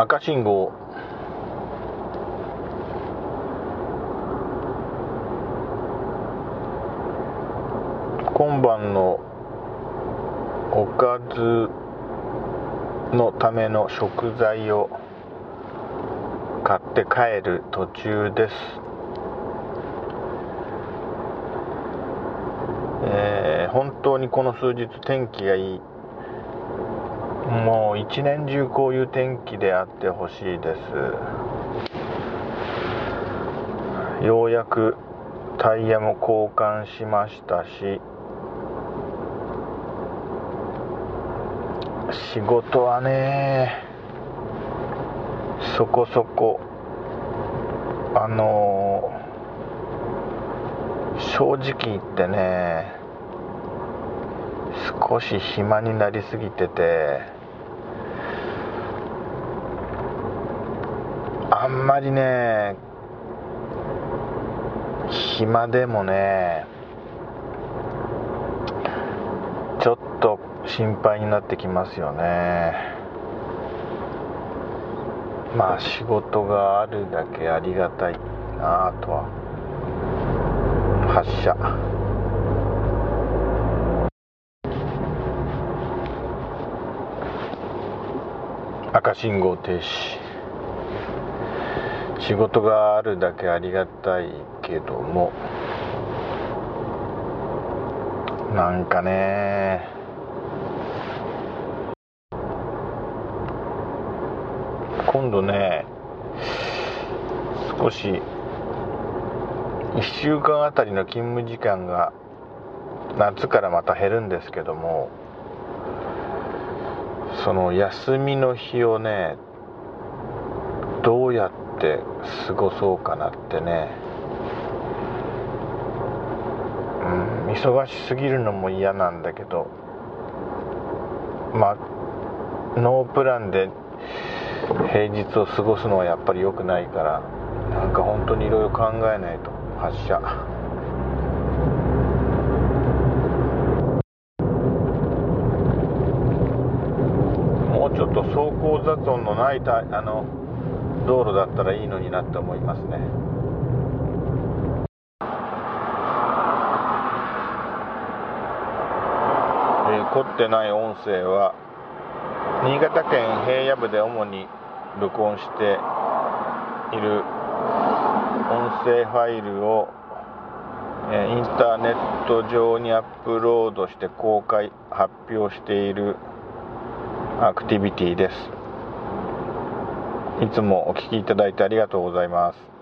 赤信号。今晩のおかずのための食材を買って帰る途中です。本当にこの数日天気がいい。もう一年中こういう天気であってほしいです。ようやくタイヤも交換しましたし、仕事はねそこそこ正直言ってね、少し暇になりすぎてて、あんまりね暇でもねちょっと心配になってきますよね。まあ仕事があるだけありがたいなぁとは。発車。赤信号停止。仕事があるだけありがたいけども、なんかね今度ね、少し1週間あたりの勤務時間が夏からまた減るんですけども、その休みの日をねどうやって過ごそうかなってね、忙しすぎるのも嫌なんだけど、まあノープランで平日を過ごすのはやっぱり良くないから、なんか本当にいろいろ考えないと。発車。もうちょっと走行雑音のない道路だったらいいのになって思いますね。凝ってない音声は新潟県平野部で主に録音している音声ファイルをインターネット上にアップロードして公開発表しているアクティビティです。いつもお聞きいただいてありがとうございます。